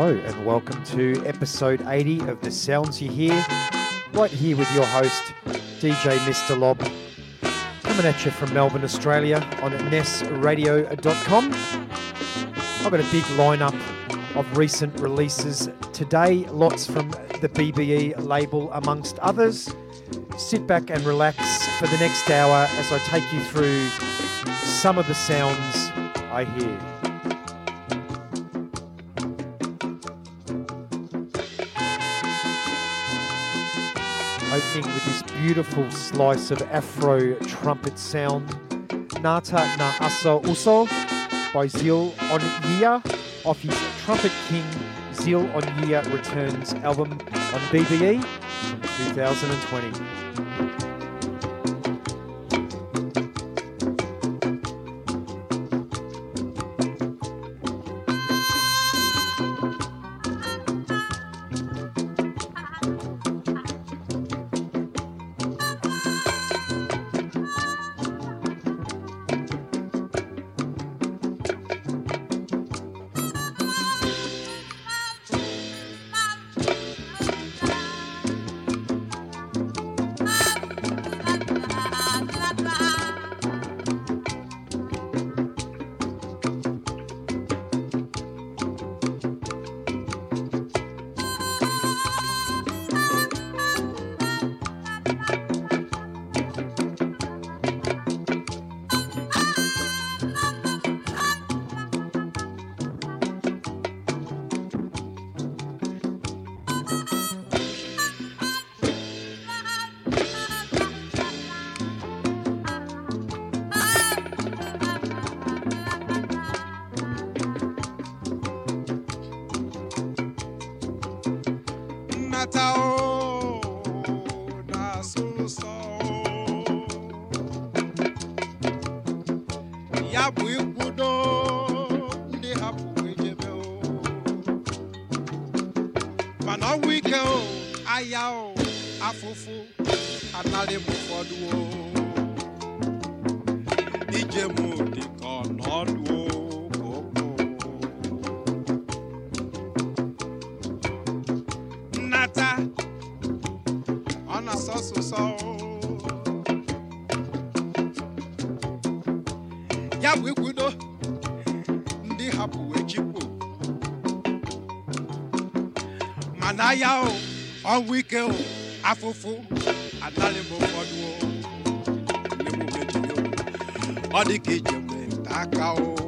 Hello and welcome to episode 80 of The Sounds You Hear, right here with your host, DJ Mr Lob, coming at you from Melbourne, Australia on NessRadio.com. I've got a big lineup of recent releases today, lots from the BBE label amongst others. Sit back and relax for the next hour as I take you through some of the sounds I hear. Opening with this beautiful slice of Afro trumpet sound, Nata Na Asa Uso by Zeal Onyia, off his Trumpet King Zeal Onyia Returns album on BBE from 2020. Weekend, Afufu, and Nalimo Foduo, Nemo Metio, Odikijum, Takao,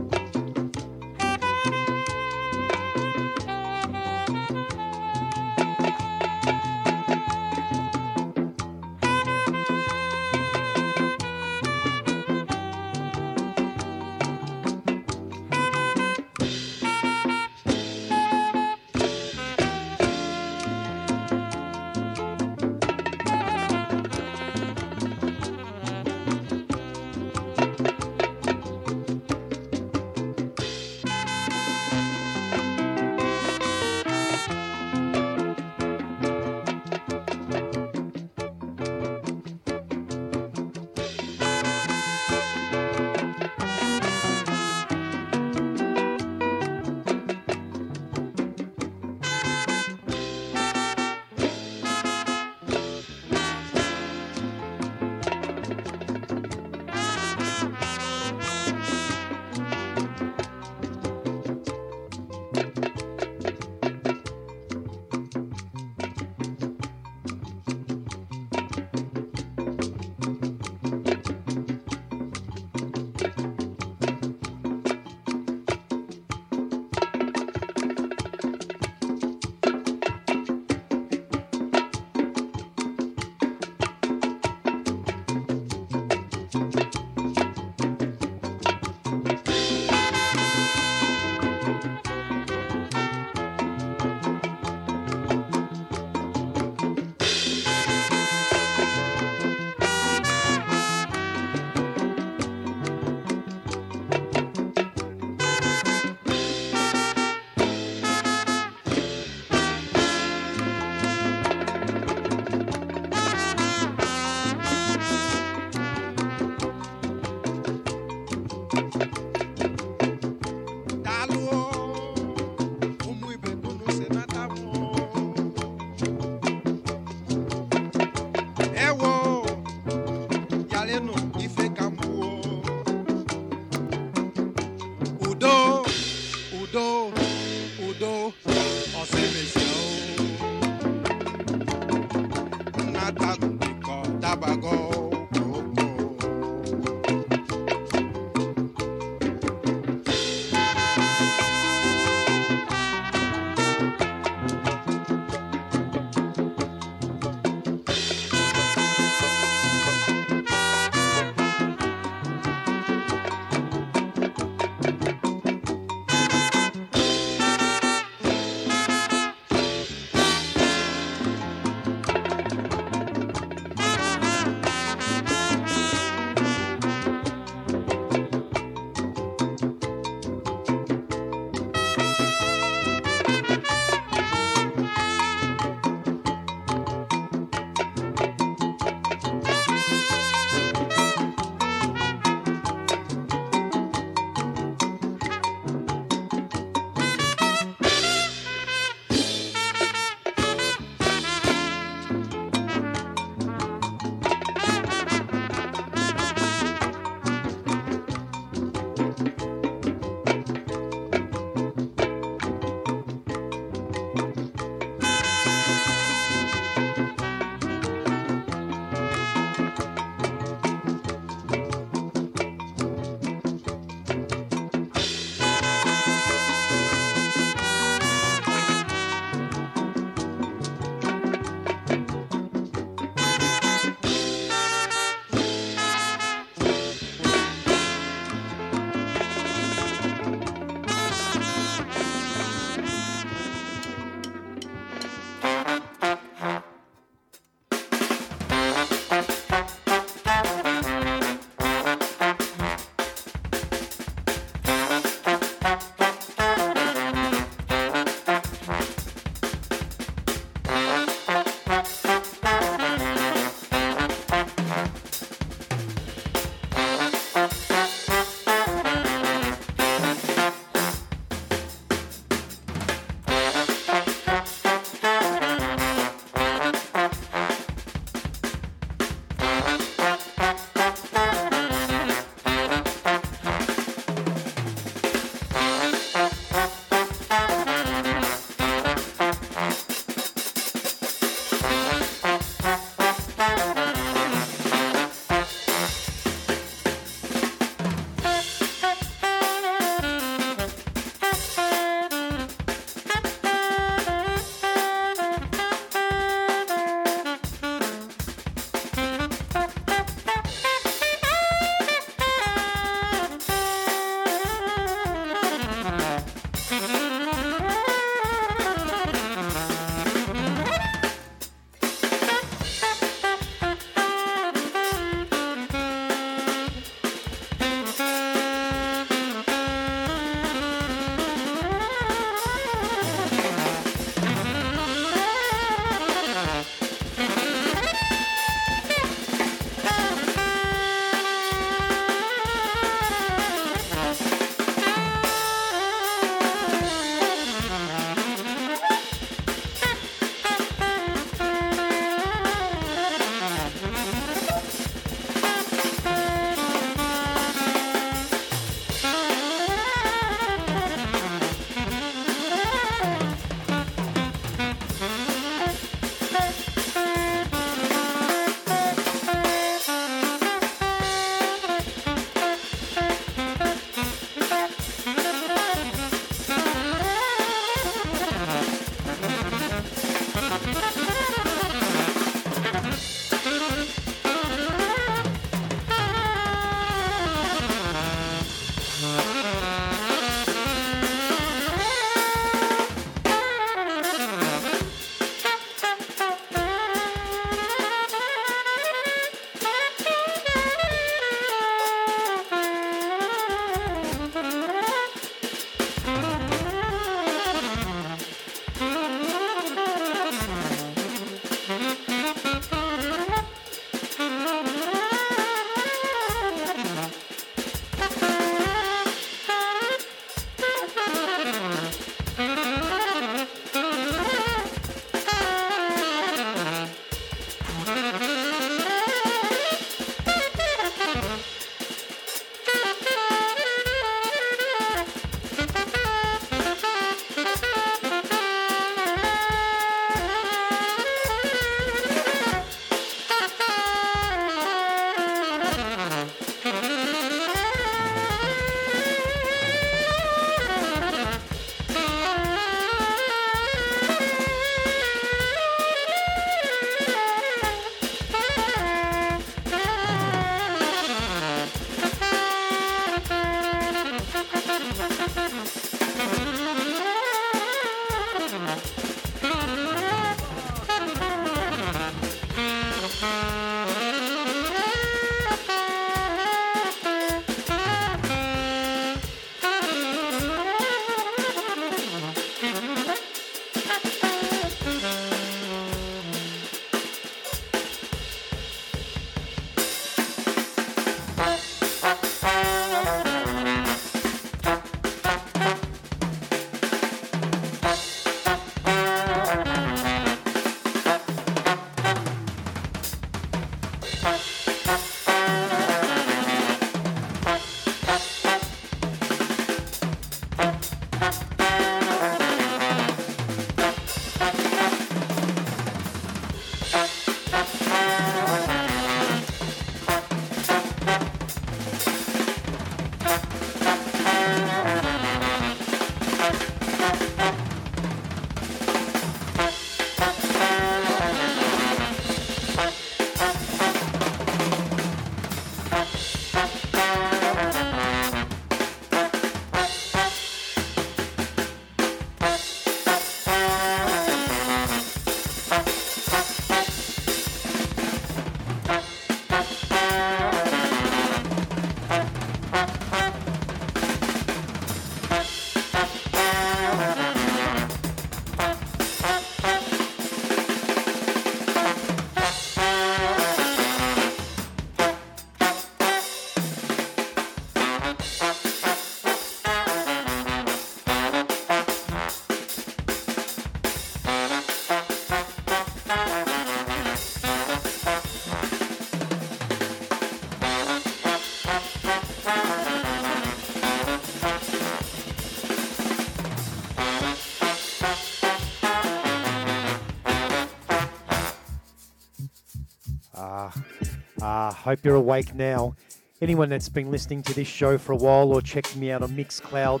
Hope you're awake now. Anyone that's been listening to this show for a while or checked me out on Mixcloud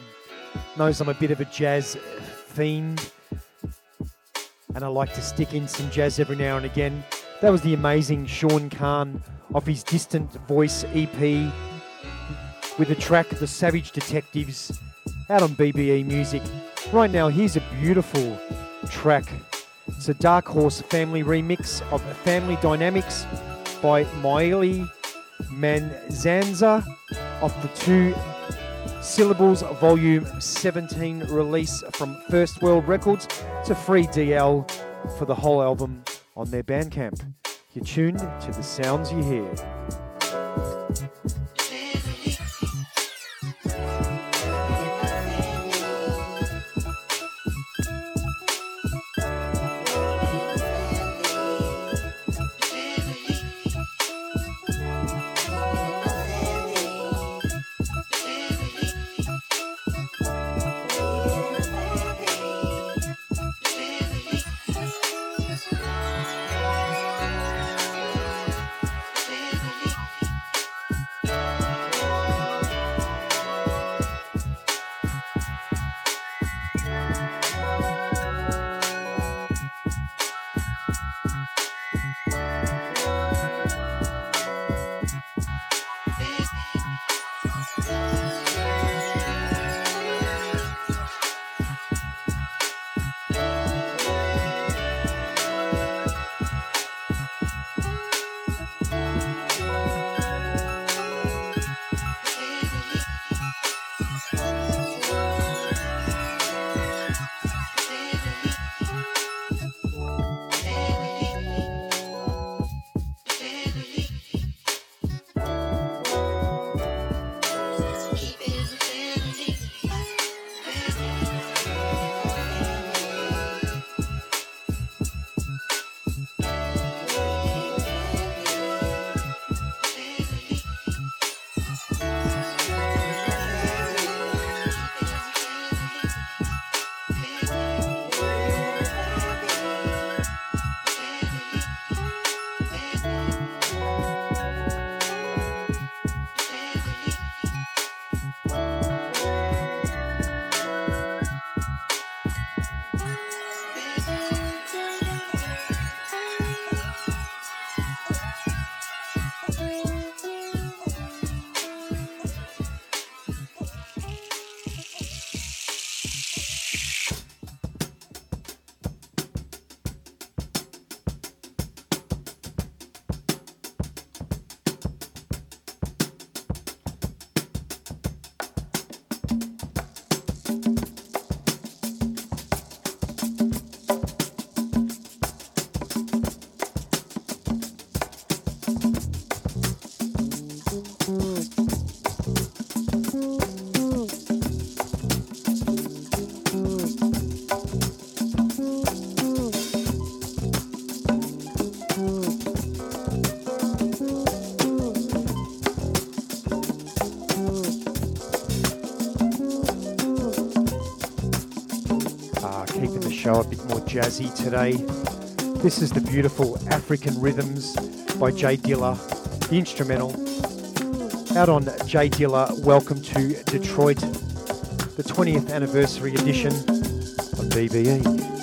knows I'm a bit of a jazz fiend, and I like to stick in some jazz every now and again. That was the amazing Sean Kahn off his Distant Voice EP with the track The Savage Detectives out on BBE Music. Right now, here's a beautiful track. It's a Dark Horse Family remix of Family Dynamics by Miley Manzanza off the Two Syllables Volume 17 release from First World Records. It's a free DL for the whole album on their Bandcamp. You're tuned to The Sounds You Hear. Show a bit more jazzy today. This is the beautiful African Rhythms by Jay Diller, the instrumental, out on Jay Diller Welcome to Detroit, the 20th anniversary edition on BBE.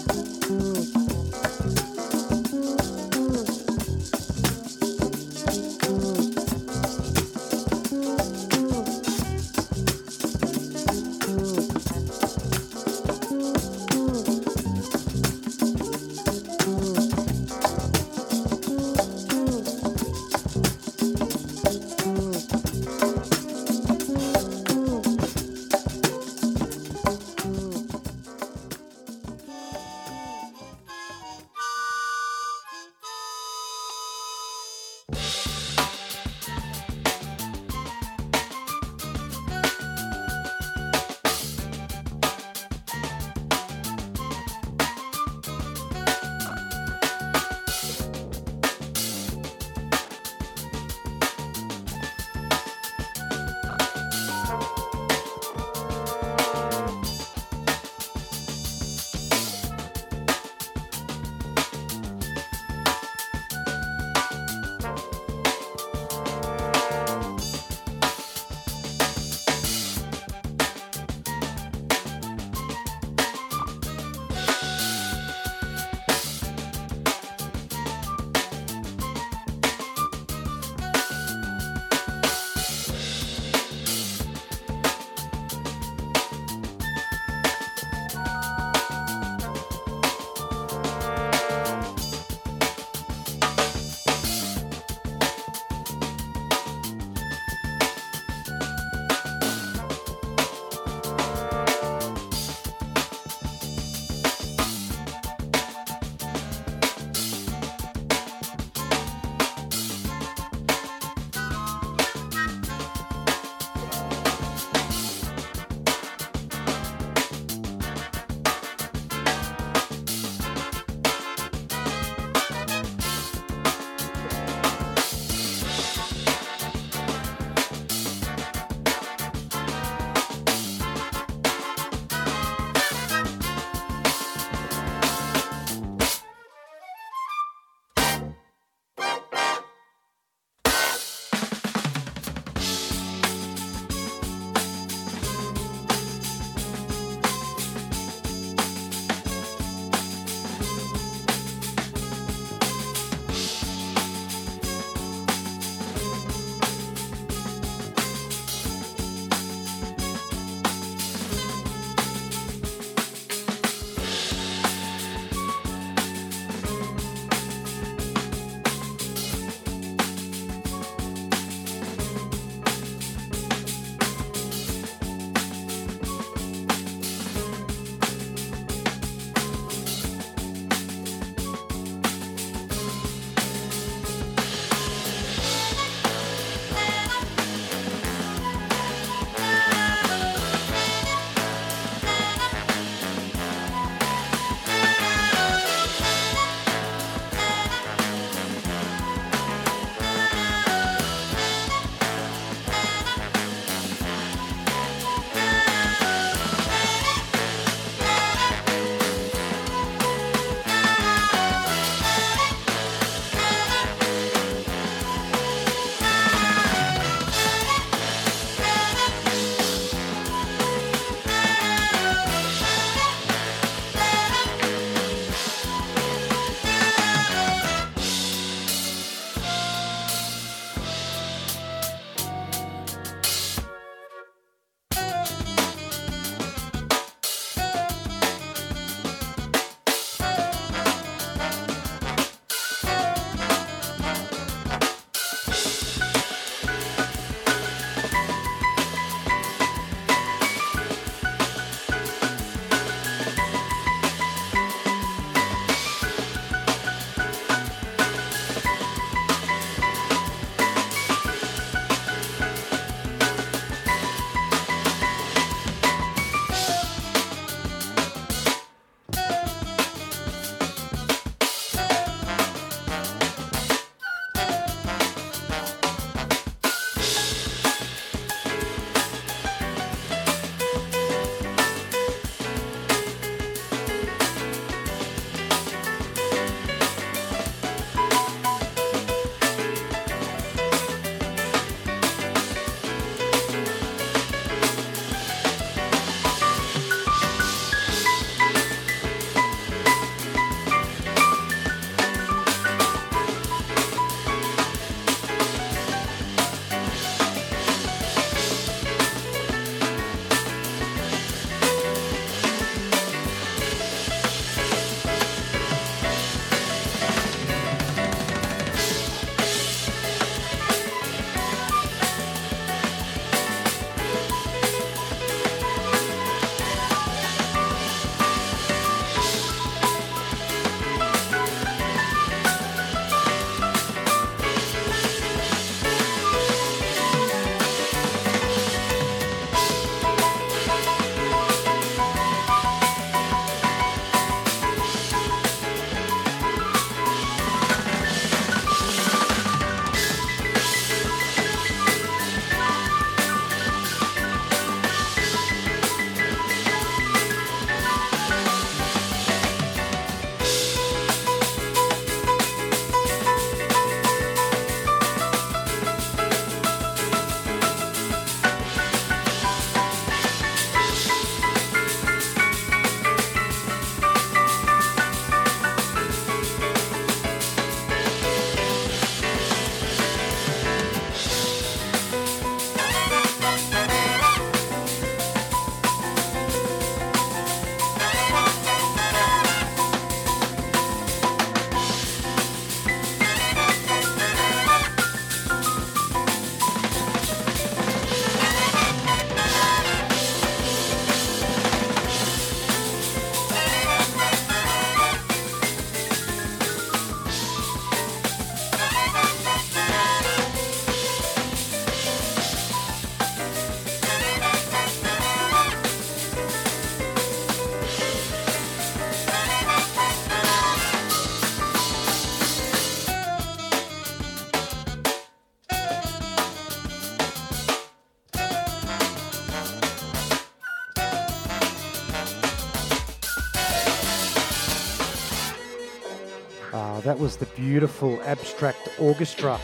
that was the beautiful Abstract Orchestra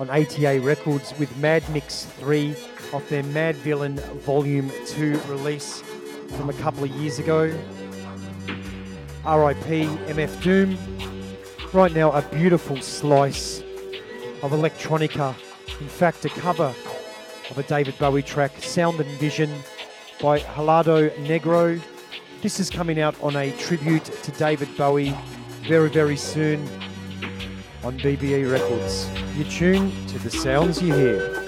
on ATA Records with Mad Mix 3 off their Mad Villain Volume 2 release from a couple of years ago. R.I.P. MF Doom. Right now, a beautiful slice of electronica. In fact, a cover of a David Bowie track, Sound and Vision by Halado Negro. This is coming out on a tribute to David Bowie very, very soon on BBE Records. You tune to The Sounds You Hear.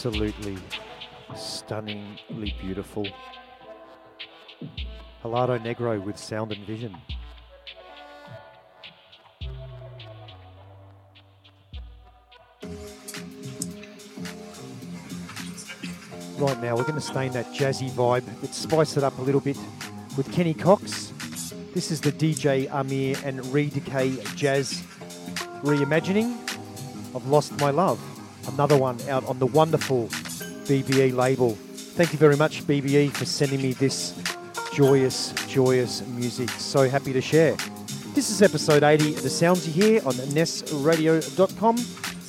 Absolutely stunningly beautiful. Halado Negro with Sound and Vision. Right now, we're going to stay in that jazzy vibe. Let's spice it up a little bit with Kenny Cox. This is the DJ Amir and ReDecay Jazz reimagining of Lost My Love. Another one out on the wonderful BBE label. Thank you very much, BBE, for sending me this joyous music. So happy to share. This is episode 80, The Sounds You Hear on NessRadio.com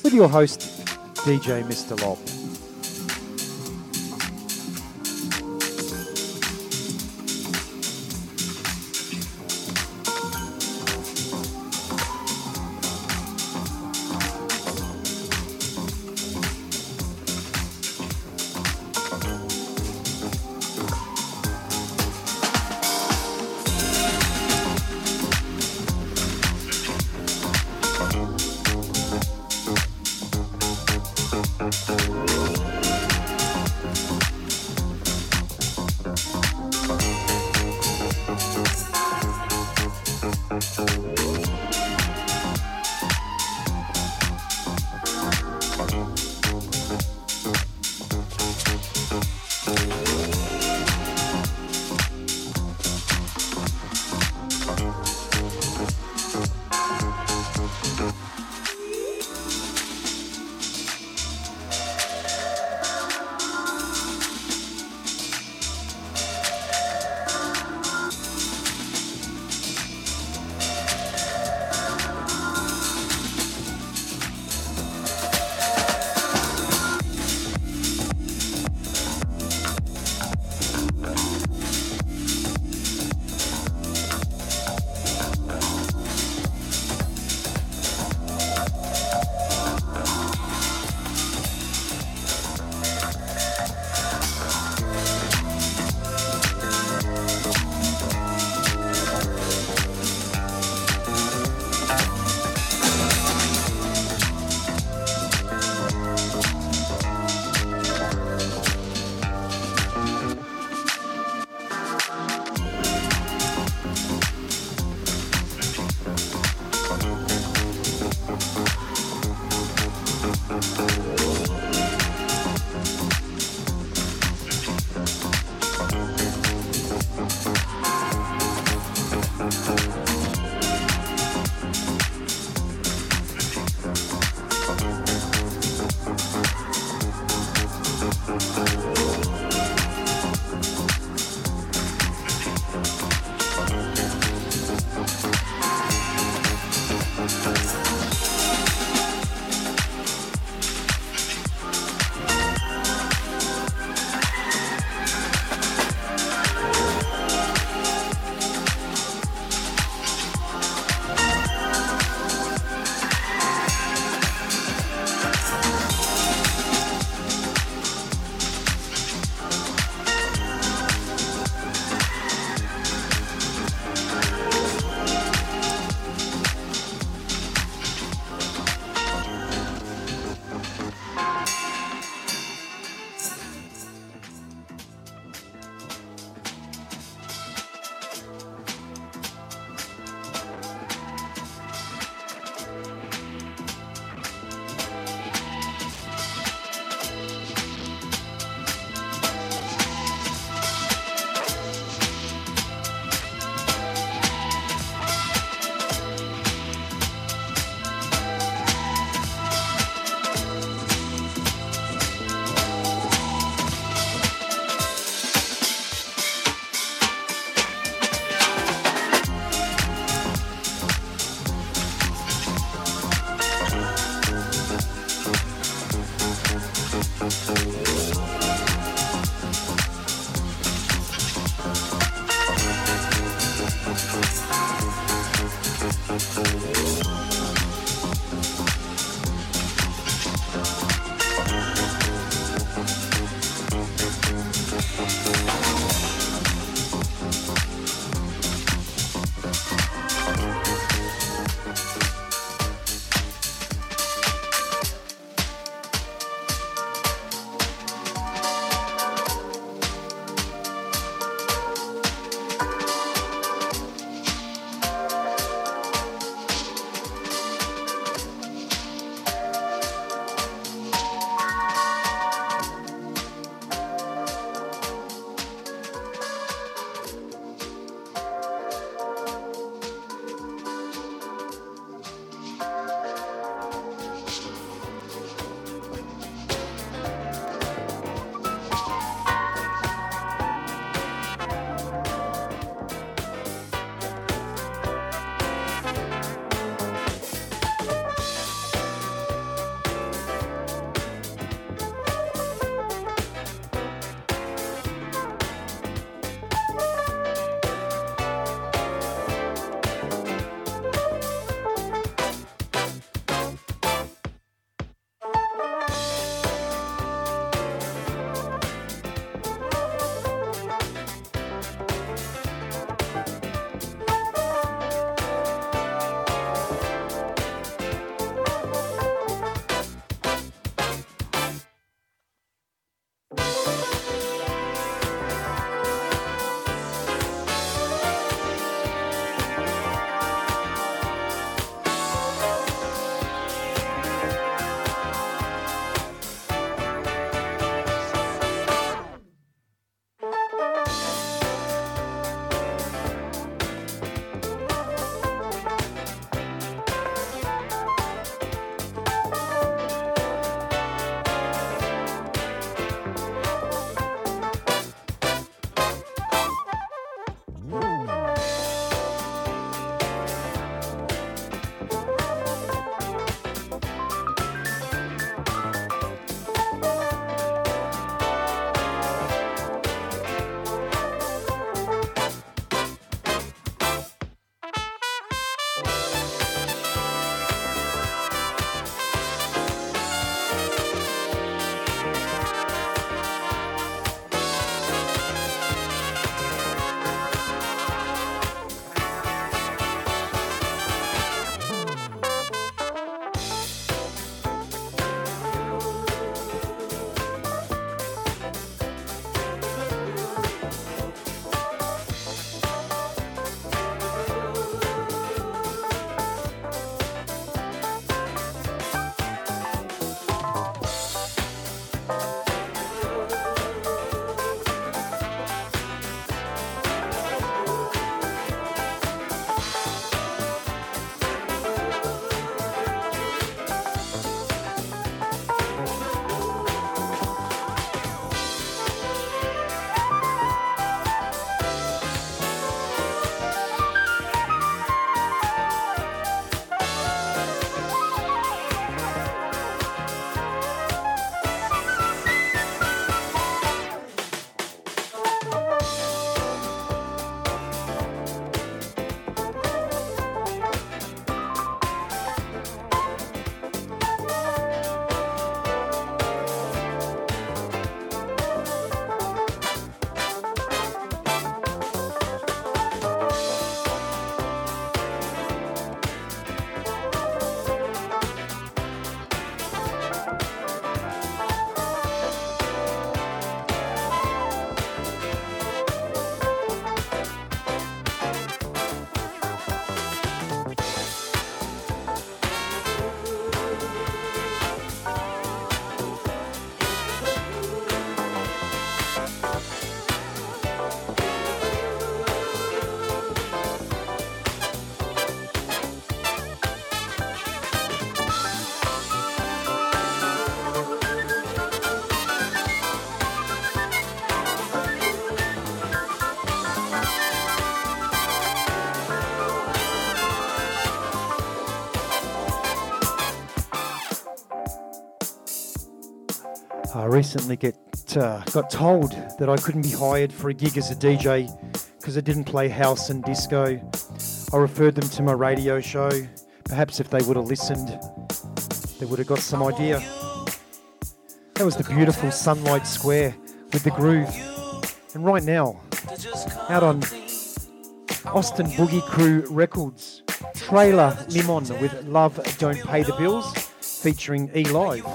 with your host, DJ Mr. Lob. I recently got told that I couldn't be hired for a gig as a DJ because I didn't play house and disco. I referred them to my radio show. Perhaps if they would have listened, they would have got some idea. That was the beautiful Sunlight Square with The Groove. And right now, out on Austin Boogie Crew Records, Trailer Limon with Love Don't Pay the Bills, featuring E-Live.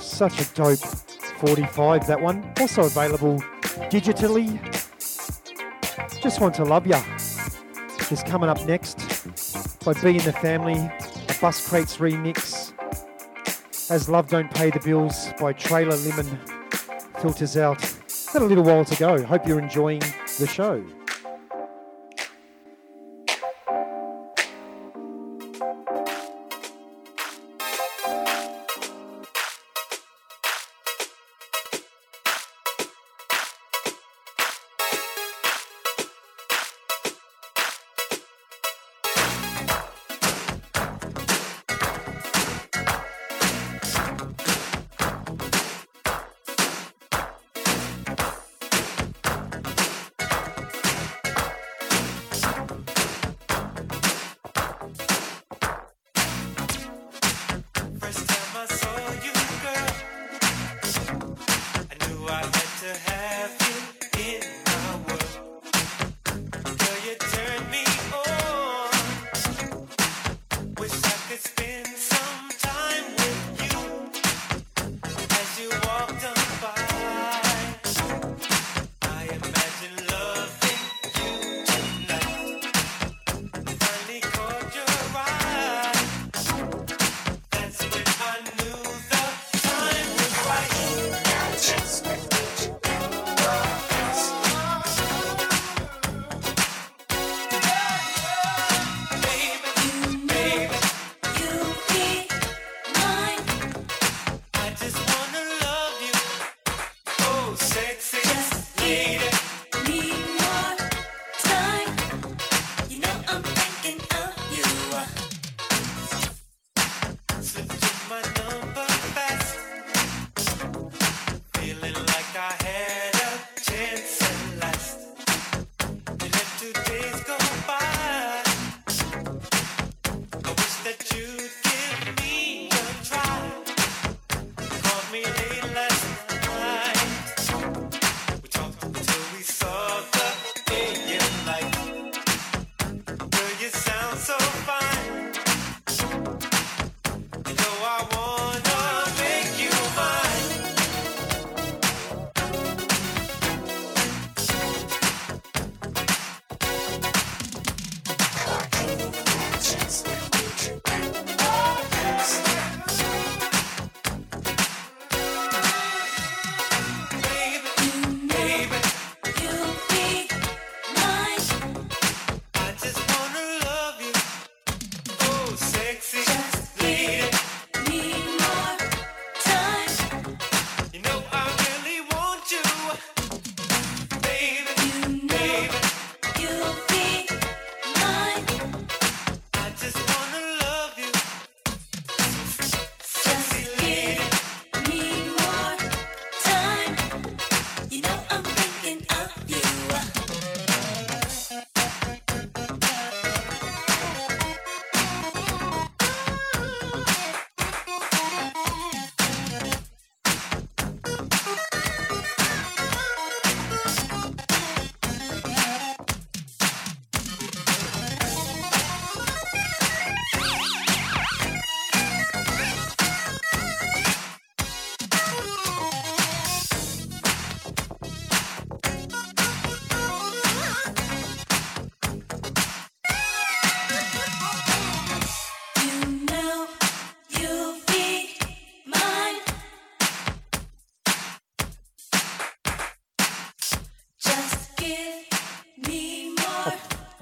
Such a dope 45, that one. Also available digitally. Just Want to Love Ya is coming up next by Be in the Family, a Bus Crates remix. As Love Don't Pay the Bills by Trailer Limon filters out. Got a little while to go. Hope you're enjoying the show.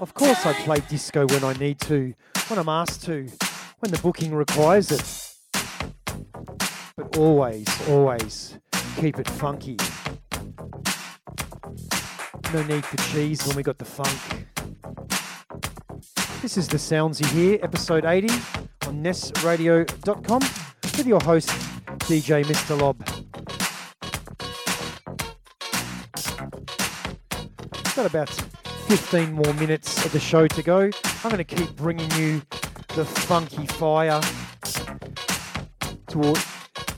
Of course I play disco when I need to, when I'm asked to, when the booking requires it. But always, always keep it funky. No need for cheese when we got the funk. This is The Sounds You Hear, episode 80 on NessRadio.com with your host, DJ Mr. Lob. Got about 15 more minutes of the show to go. I'm going to keep bringing you the funky fire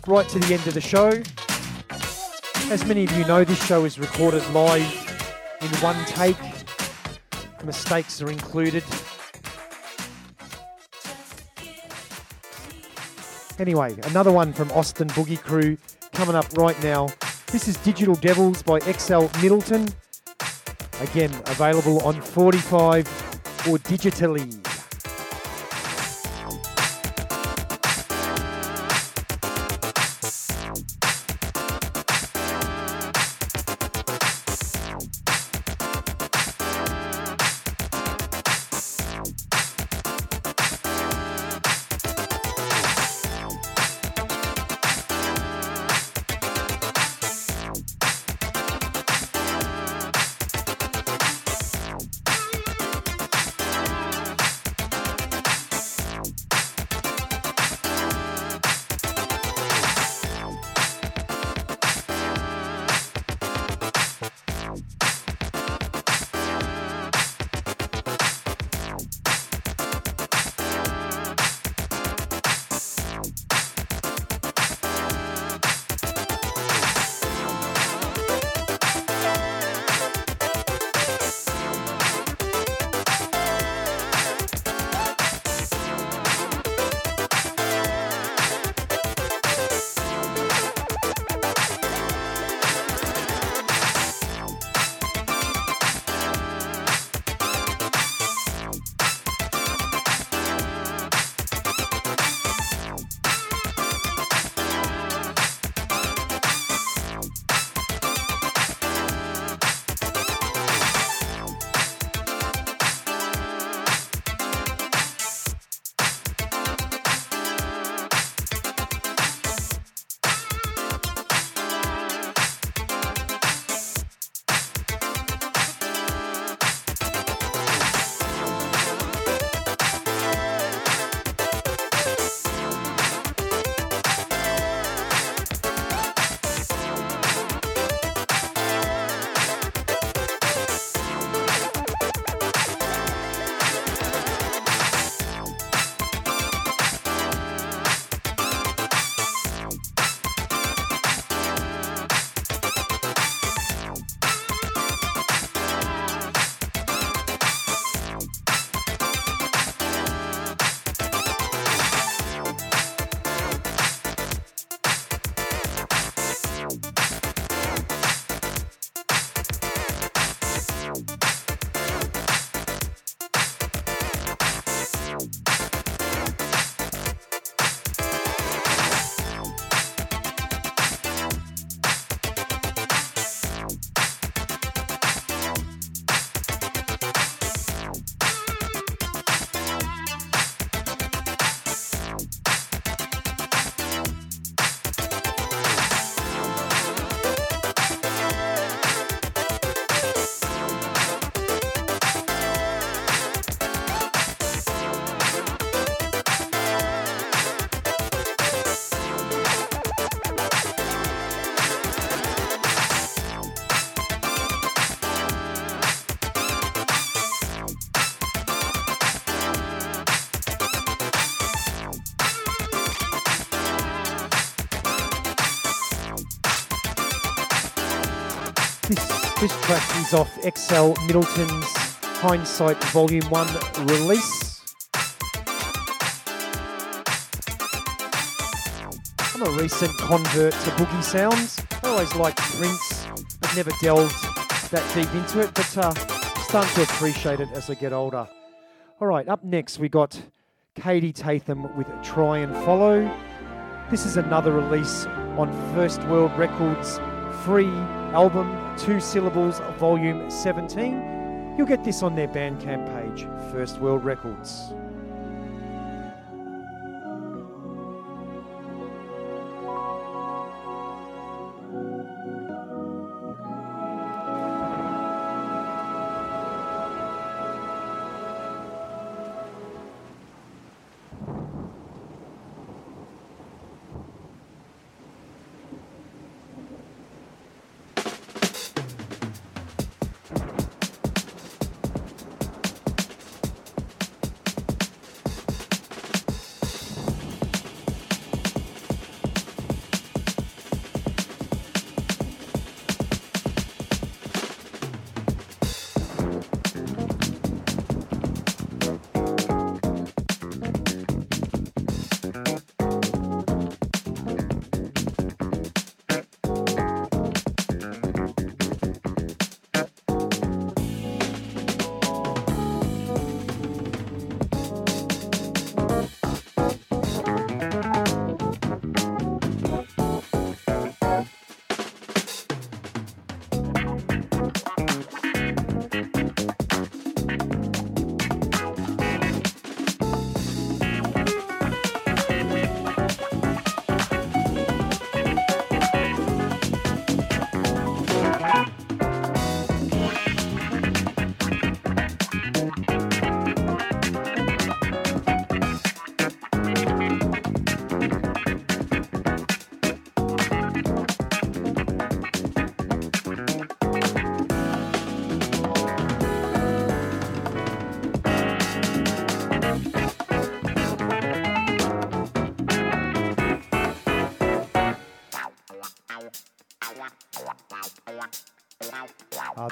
right to the end of the show. As many of you know, this show is recorded live in one take. Mistakes are included. Anyway, another one from Austin Boogie Crew coming up right now. This is Digital Devils by XL Middleton. Again, available on 45 or digitally. This track is off XL Middleton's Hindsight Volume 1 release. I'm a recent convert to boogie sounds. I always liked Prince, but never delved that deep into it, but starting to appreciate it as I get older. All right, up next we got Katie Tatham with Try and Follow. This is another release on First World Records free album, Two Syllables Volume 17. You'll get this on their Bandcamp page, First World Records.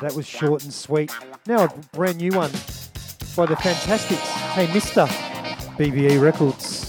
That was short and sweet. Now a brand new one by the Fantastics. Hey Mister, BBE Records.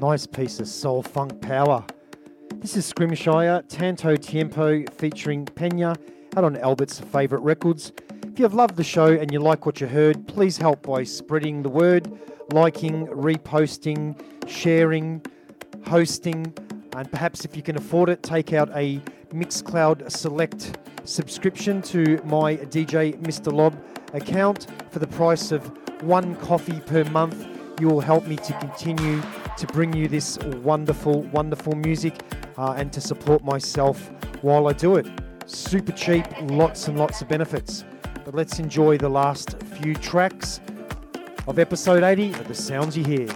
Nice piece of soul funk power. This is Scrimshire, Tanto Tiempo featuring Pena, out on Albert's Favourite Records. If you've loved the show and you like what you heard, please help by spreading the word, liking, reposting, sharing, hosting, and perhaps if you can afford it, take out a Mixcloud Select subscription to my DJ Mr. Lob account for the price of one coffee per month. You will help me to continue to bring you this wonderful, wonderful music and to support myself while I do it. Super cheap, lots and lots of benefits. But let's enjoy the last few tracks of episode 80 of The Sounds You Hear.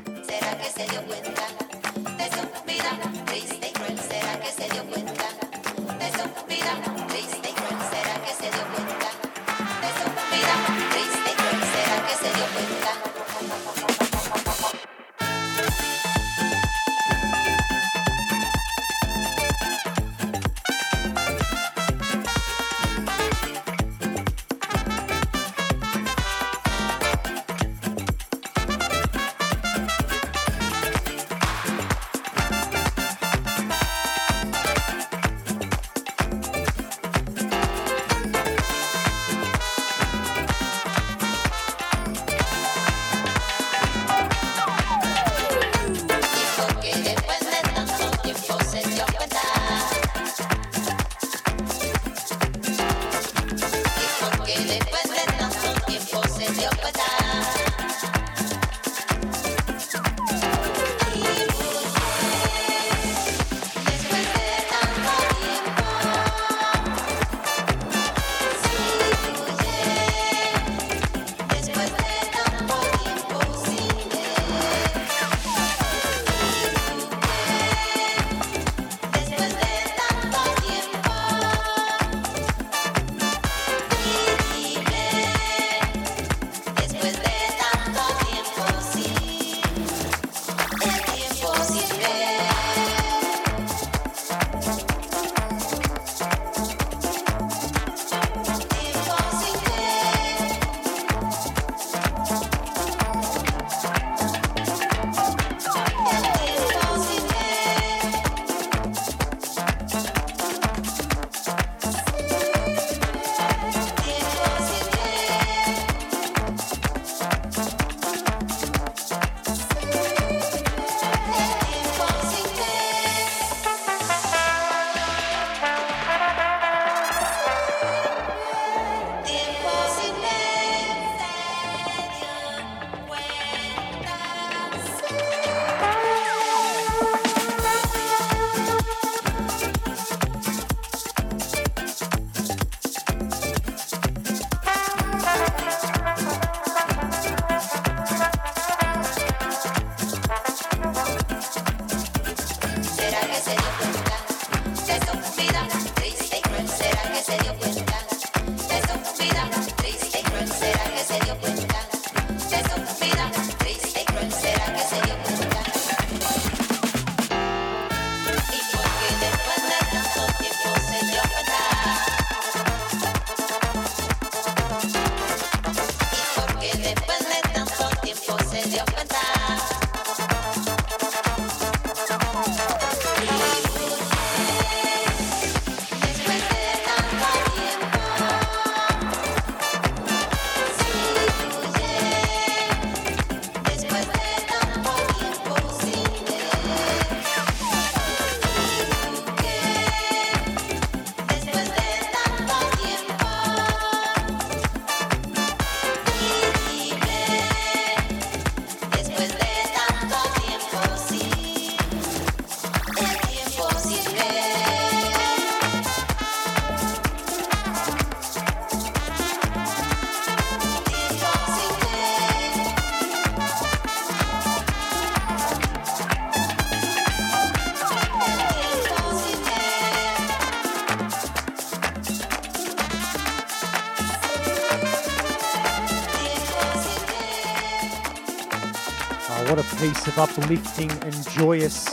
Piece of uplifting and joyous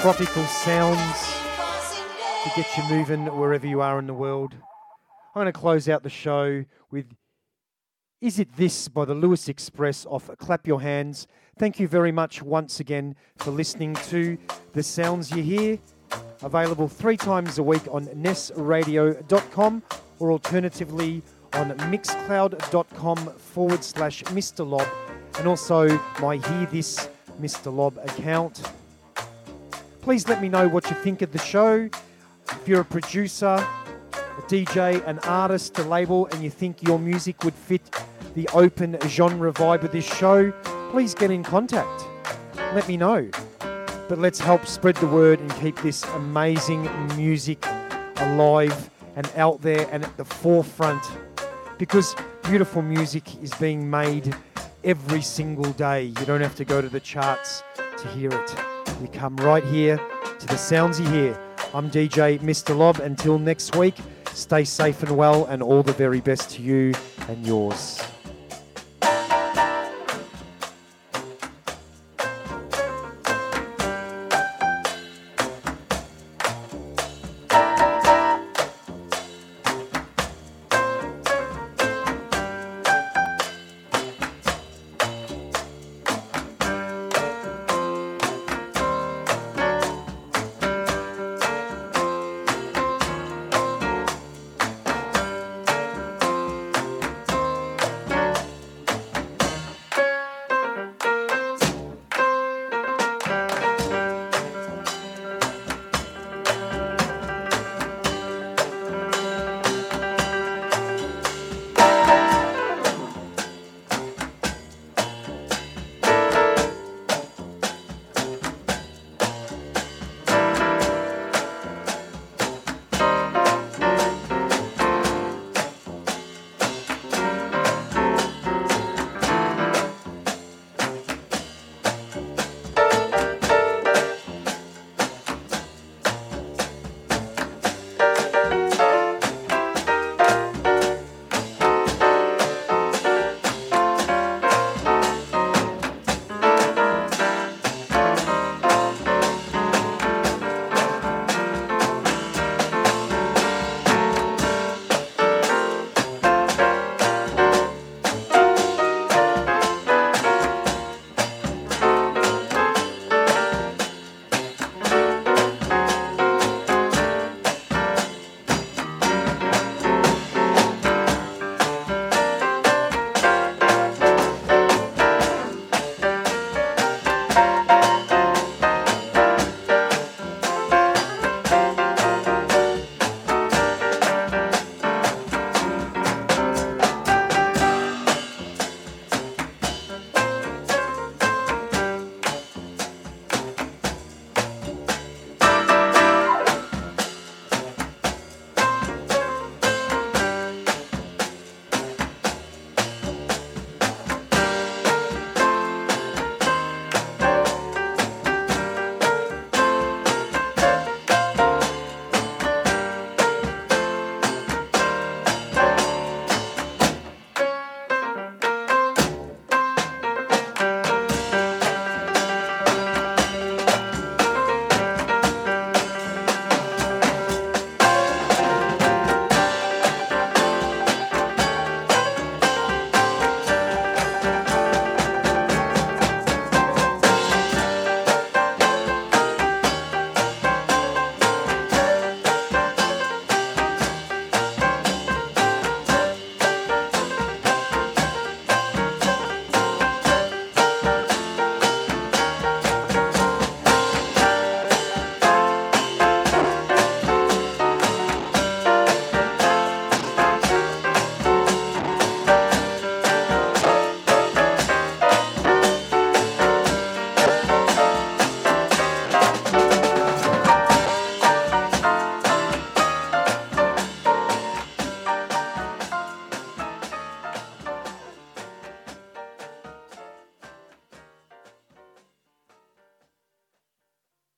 tropical sounds to get you moving wherever you are in the world. I'm going to close out the show with Is It This by the Lewis Express off Clap Your Hands, Thank you very much once again for listening to The Sounds You Hear, available 3 times a week on NessRadio.com or alternatively on mixcloud.com/Mr Lob and also my Hear This Mr Lob account. Please let me know what you think of the show. If you're a producer, a DJ, an artist, a label, and you think your music would fit the open genre vibe of this show, please get in contact. Let me know. But let's help spread the word and keep this amazing music alive and out there and at the forefront, because beautiful music is being made every single day. You don't have to go to the charts to hear it. You come right here to The Sounds You Hear. I'm DJ Mr. Lob. Until next week, stay safe and well, and all the very best to you and yours.